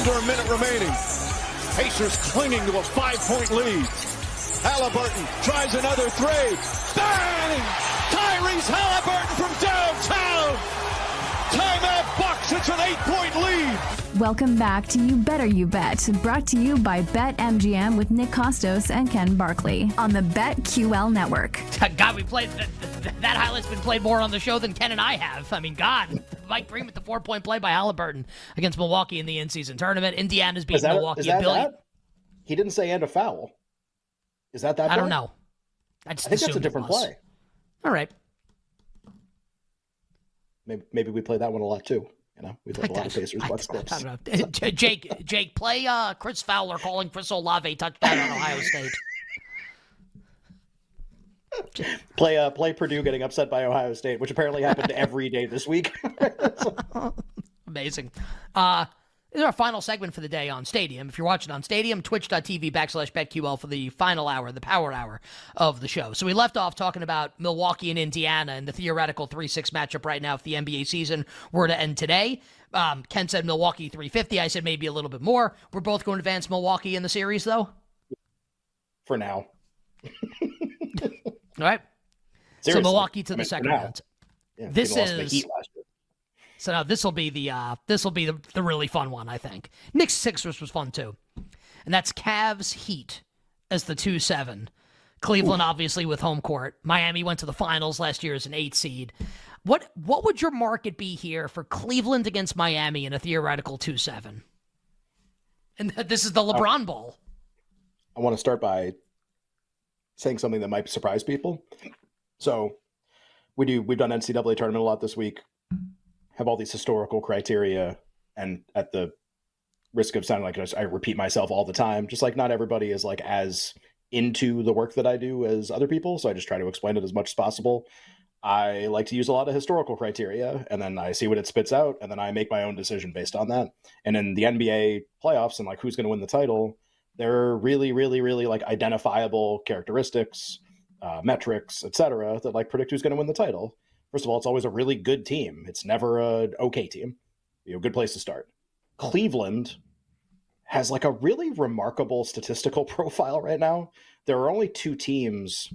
under a minute remaining. Pacers clinging to a 5-point lead. Halliburton tries another three. Bang! Tyrese Halliburton from downtown. Timeout Bucks. It's an 8-point lead. Welcome back to You Better You Bet, brought to you by BetMGM with Nick Costos and Ken Barkley on the BetQL network. God, we played that highlight's been played more on the show than Ken and I have. I mean, God. Mike Breen with the 4-point play by Halliburton against Milwaukee in the in-season tournament. Indiana's beating Milwaukee. He didn't say and a foul. Is that that? I don't know. I think that's a different play. All right. Maybe we play that one a lot too. You know, we played a lot of Pacers watch clips. I don't know. Jake, play Chris Fowler calling Chris Olave touchdown on Ohio State. Play Purdue getting upset by Ohio State, which apparently happened every day this week. Amazing. This is our final segment for the day on Stadium. If you're watching on Stadium, twitch.tv/BetQL for the final hour, the power hour of the show. So we left off talking about Milwaukee and Indiana and the theoretical 3-6 matchup right now if the NBA season were to end today. Ken said Milwaukee 350. I said maybe a little bit more. We're both going to advance Milwaukee in the series, though? For now. All right. Seriously. So Milwaukee to the second round. Yeah, this is so now. This will be the really fun one, I think. Knicks Sixers was fun too, and that's Cavs Heat as the 2-7. Cleveland obviously with home court. Miami went to the finals last year as an 8 seed. What would your market be here for Cleveland against Miami in a theoretical 2-7? And this is the LeBron Bowl. I want to start by saying something that might surprise people. So we've done NCAA tournament a lot this week, have all these historical criteria, and at the risk of sounding like I repeat myself all the time, just like not everybody is like as into the work that I do as other people. So I just try to explain it as much as possible. I like to use a lot of historical criteria, and then I see what it spits out, and then I make my own decision based on that. And in the NBA playoffs and like who's going to win the title, there are really, really, really like identifiable characteristics, metrics, etc., that like predict who's going to win the title. First of all, it's always a really good team. It's never an okay team. You know, good place to start. Cleveland has like a really remarkable statistical profile right now. There are only two teams,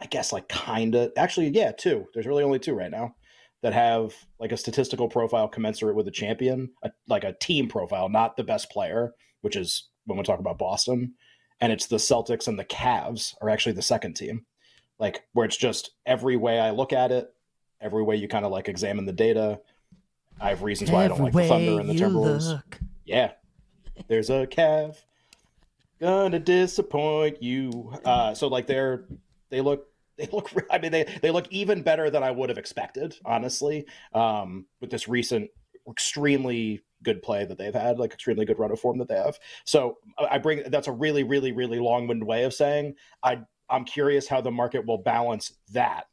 I guess, like kind of actually, yeah, two. There's really only two right now that have like a statistical profile commensurate with a champion, like a team profile, not the best player, which is when we talk about Boston, and it's the Celtics and the Cavs are actually the second team, like where it's just every way I look at it, every way you kind of like examine the data. I have reasons why I don't like the Thunder and the Timberwolves. Yeah. There's a Cav gonna disappoint you. So like they look, I mean, they look even better than I would have expected, honestly, with this recent extremely good play that they've had, like extremely good run of form that they have. So that's a really, really, really long-winded way of saying I'm curious how the market will balance that.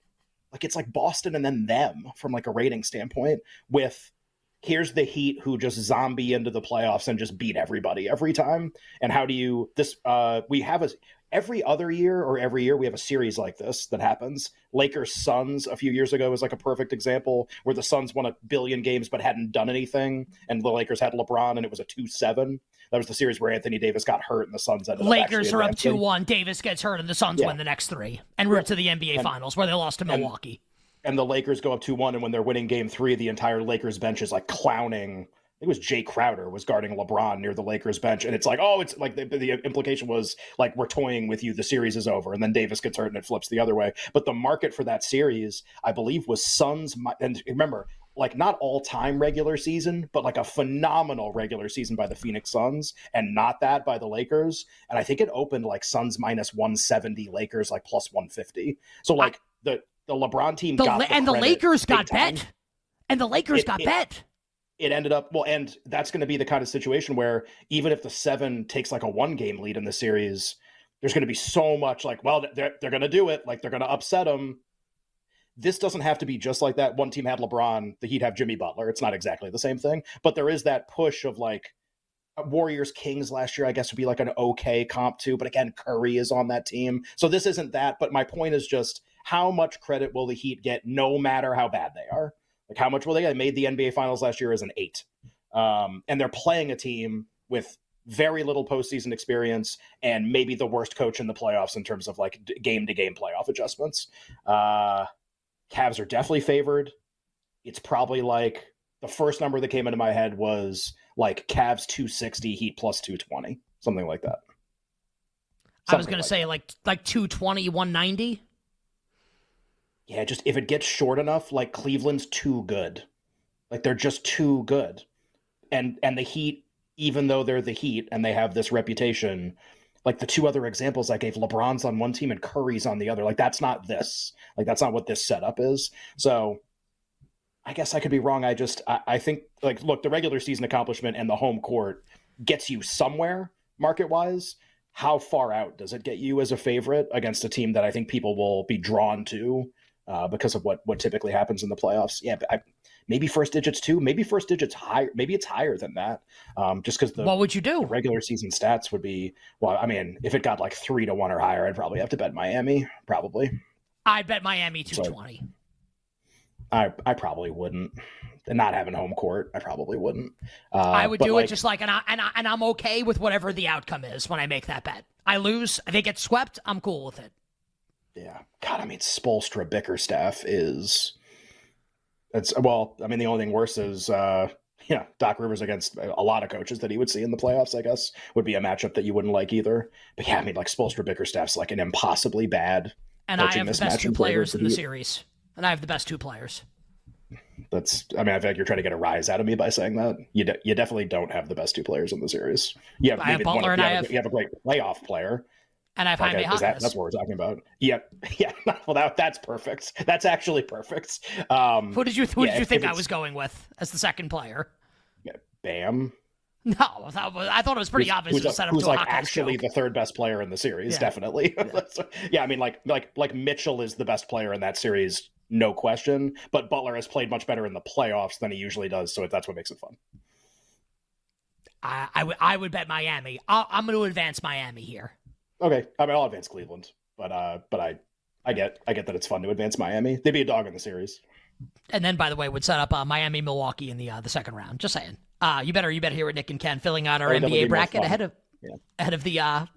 Like it's like Boston and then them from like a rating standpoint with here's the Heat who just zombie into the playoffs and just beat everybody every time. And how do you this? We have every other year or every year we have a series like this that happens. Lakers Suns a few years ago was like a perfect example where the Suns won 1 billion games but hadn't done anything, and the Lakers had LeBron and it was a 2-7. That was the series where Anthony Davis got hurt and the Suns ended up Lakers are up 2-1. Davis gets hurt and the Suns win the next three, and we're to the NBA Finals where they lost to Milwaukee. And the Lakers go up 2-1, and when they're winning game 3, the entire Lakers bench is like clowning. I think it was Jay Crowder was guarding LeBron near the Lakers bench, and it's like, oh, it's like the implication was like we're toying with you. The series is over, and then Davis gets hurt, and it flips the other way. But the market for that series, I believe, was Suns. And remember, like not all-time regular season, but like a phenomenal regular season by the Phoenix Suns, and not that by the Lakers. And I think it opened like Suns -170, Lakers like +150. So like The LeBron team got the and the Lakers got bet. And the Lakers got bet. It ended up, well, and that's going to be the kind of situation where even if the 7 takes like a 1-game lead in the series, there's going to be so much like, well, they're going to do it. Like, they're going to upset them. This doesn't have to be just like that. One team had LeBron, the Heat have Jimmy Butler. It's not exactly the same thing. But there is that push of like, Warriors Kings last year, I guess, would be like an okay comp too. But again, Curry is on that team. So this isn't that. But my point is just, how much credit will the Heat get no matter how bad they are? Like, how much will they get? They made the NBA Finals last year as an 8. And they're playing a team with very little postseason experience and maybe the worst coach in the playoffs in terms of like game-to-game playoff adjustments. Cavs are definitely favored. It's probably like the first number that came into my head was like Cavs 260, Heat plus 220, something like that. Something I was going to say like 220, 190. Yeah, just if it gets short enough, like Cleveland's too good. Like they're just too good. And the Heat, even though they're the Heat and they have this reputation, like the two other examples I gave, LeBron's on one team and Curry's on the other. Like that's not this. Like that's not what this setup is. So I guess I could be wrong. I think like, look, the regular season accomplishment and the home court gets you somewhere market-wise. How far out does it get you as a favorite against a team that I think people will be drawn to because of what typically happens in the playoffs? Yeah, maybe first digits too. Maybe first digits higher. Maybe it's higher than that. Just because what would you do? The regular season stats would be, well, I mean, if it got like 3-1 or higher, I'd probably have to bet Miami. Probably. I bet Miami 220. So, I probably wouldn't. And not having home court, I probably wouldn't. I would do like, it just like, and I'm okay with whatever the outcome is when I make that bet. I lose, they get swept, I'm cool with it. Yeah. God, I mean, Spolstra Bickerstaff the only thing worse is, Doc Rivers against a lot of coaches that he would see in the playoffs, I guess, would be a matchup that you wouldn't like either. But yeah, I mean, like Spolstra Bickerstaff's like an impossibly bad. And I have the best two players in the series. And I have the best two players. I feel like you're trying to get a rise out of me by saying that. You definitely don't have the best two players in the series. I have Butler and you have a great playoff player. And I have Jaime Hawkins. That's what we're talking about. Yep. Yeah. Well, that's perfect. That's actually perfect. Who did you think I was going with as the second player? Yeah, Bam. No, I thought it was pretty obvious. Who's like actually the third best player in the series, yeah. Definitely. Yeah. Yeah, I mean, like Mitchell is the best player in that series, no question. But Butler has played much better in the playoffs than he usually does, so that's what makes it fun. I would bet Miami. I'm going to advance Miami here. Okay, I mean, I'll advance Cleveland, but I get that it's fun to advance Miami. They'd be a dog in the series. And then, by the way, would set up Miami, Milwaukee in the second round. Just saying. You better here with Nick and Ken filling out our NBA bracket ahead of the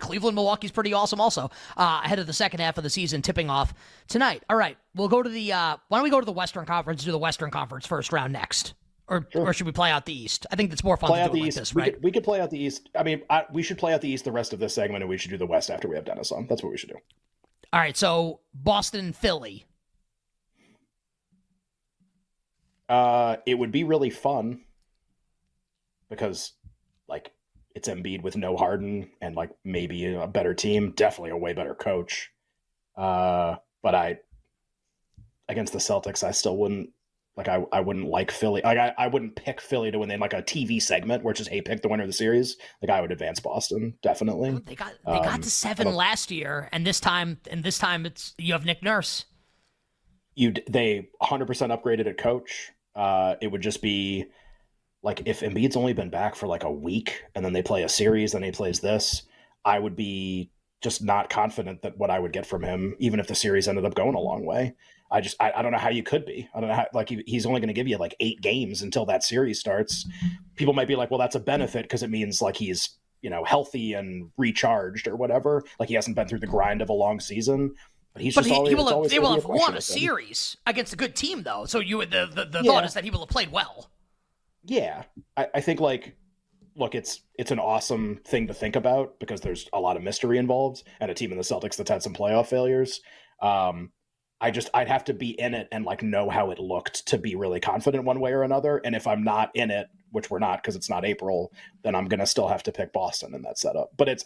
Cleveland, Milwaukee's pretty awesome also. Ahead of the second half of the season tipping off tonight. All right, we'll go to the why don't we go to the Western Conference, do the Western Conference first round next? Or should we play out the East? I think that's more fun to do it like this, right? We could play out the East. I mean, we should play out the East the rest of this segment, and we should do the West after we have Dennis on. That's what we should do. All right, so Boston, Philly. It would be really fun. Because, like, it's Embiid with no Harden and, like, maybe a better team. Definitely a way better coach. But against the Celtics, I still wouldn't, like, I wouldn't like Philly. Like, I wouldn't pick Philly to win in, like, a TV segment where it's just, hey, pick the winner of the series. Like, I would advance Boston, definitely. Dude, they got to 7 last year, and this time it's you have Nick Nurse. They 100% upgraded a coach. It would just be... Like, if Embiid's only been back for, like, a week, and then they play a series, then he plays this, I would be just not confident that what I would get from him, even if the series ended up going a long way. I don't know how you could be. I don't know how, like, he's only going to give you, like, 8 games until that series starts. People might be like, well, that's a benefit because it means, like, he's, you know, healthy and recharged or whatever. Like, he hasn't been through the grind of a long season. They will have won a series against a good team, though. So the thought is that he will have played well. Yeah, I think, like, look, it's an awesome thing to think about because there's a lot of mystery involved and a team in the Celtics that's had some playoff failures. I'd have to be in it and, like, know how it looked to be really confident one way or another. And if I'm not in it, which we're not because it's not April, then I'm going to still have to pick Boston in that setup. But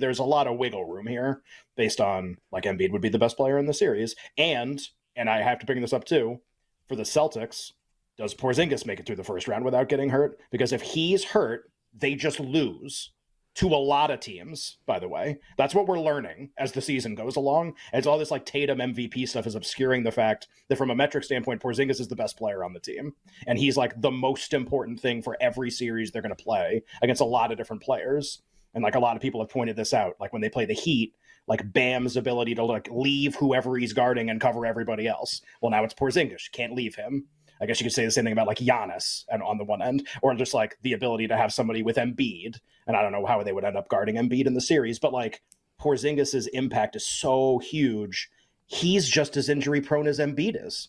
there's a lot of wiggle room here based on, like, Embiid would be the best player in the series. And I have to bring this up, too, for the Celtics. Does Porzingis make it through the first round without getting hurt? Because if he's hurt, they just lose to a lot of teams, by the way. That's what we're learning as the season goes along. It's all this, like, Tatum MVP stuff is obscuring the fact that from a metric standpoint, Porzingis is the best player on the team. And he's, like, the most important thing for every series they're going to play against a lot of different players. And, like, a lot of people have pointed this out. Like, when they play the Heat, like, Bam's ability to, like, leave whoever he's guarding and cover everybody else. Well, now it's Porzingis. You can't leave him. I guess you could say the same thing about like Giannis and on the one end, or just like the ability to have somebody with Embiid. And I don't know how they would end up guarding Embiid in the series, but like Porzingis's impact is so huge. He's just as injury prone as Embiid is.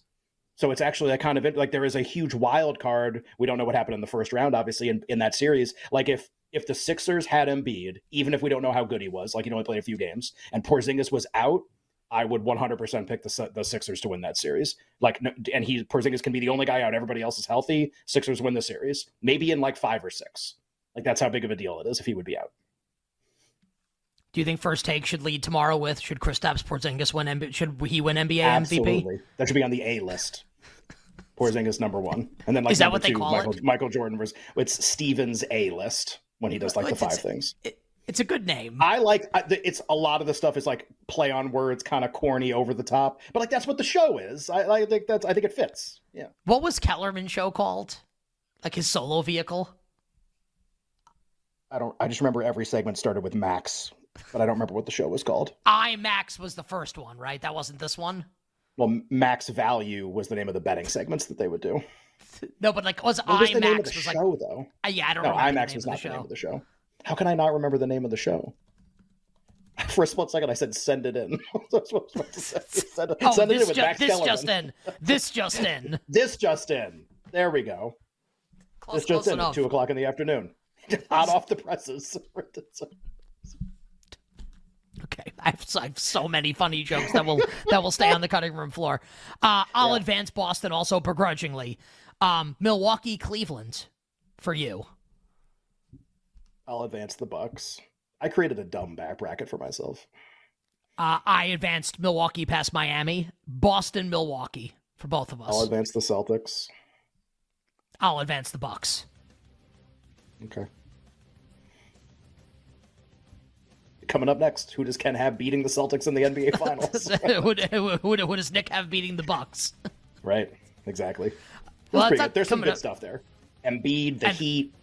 So it's actually that kind of like there is a huge wild card. We don't know what happened in the first round, obviously, in that series. Like if the Sixers had Embiid, even if we don't know how good he was, like he only played a few games, and Porzingis was out, I would 100% pick the Sixers to win that series. Like, and Porzingis can be the only guy out. Everybody else is healthy. Sixers win the series, maybe in like 5 or 6. Like that's how big of a deal it is if he would be out. Do you think First Take should lead tomorrow with should Kristaps Porzingis win? Should he win NBA Absolutely. MVP? Absolutely, that should be on the A list. Porzingis #1, and then like is that what they call it? Michael Jordan versus it's Stevens A list when he does like the 5 things. It's a good name. It's a lot of the stuff is like play on words, kind of corny, over the top, but like that's what the show is. I think it fits. Yeah. What was Kellerman's show called? Like his solo vehicle? I just remember every segment started with Max, but I don't remember what the show was called. Max was the first one, right? That wasn't this one. Well, Max Value was the name of the betting segments that they would do. No, but like, was Max was the show, like, though? Yeah, I don't know. IMAX was not the name of the show. How can I not remember the name of the show? For a split second, I said, "Send it in." That's what I was about to say. Send it in with Max Kellerman. This just in. There we go. Close enough. At 2:00 in the afternoon. Hot off the presses. Okay, I have so many funny jokes that will stay on the cutting room floor. I'll advance Boston also begrudgingly. Milwaukee, Cleveland, for you. I'll advance the Bucks. I created a dumb back bracket for myself. I advanced Milwaukee past Miami. Boston, Milwaukee for both of us. I'll advance the Celtics. I'll advance the Bucks. Okay. Coming up next, who does Ken have beating the Celtics in the NBA Finals? Who does Nick have beating the Bucks? Right, exactly. There's some good stuff there. Embiid, Heat,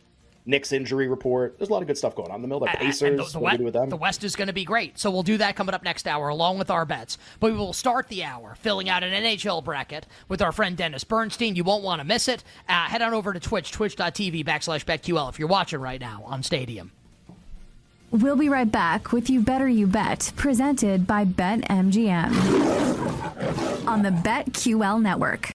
Nick's injury report. There's a lot of good stuff going on in the middle. The Pacers, what do we do with them? The West is going to be great. So we'll do that coming up next hour along with our bets. But we will start the hour filling out an NHL bracket with our friend Dennis Bernstein. You won't want to miss it. Head on over to Twitch, twitch.tv/BetQL if you're watching right now on Stadium. We'll be right back with You Better You Bet, presented by BetMGM on the BetQL network.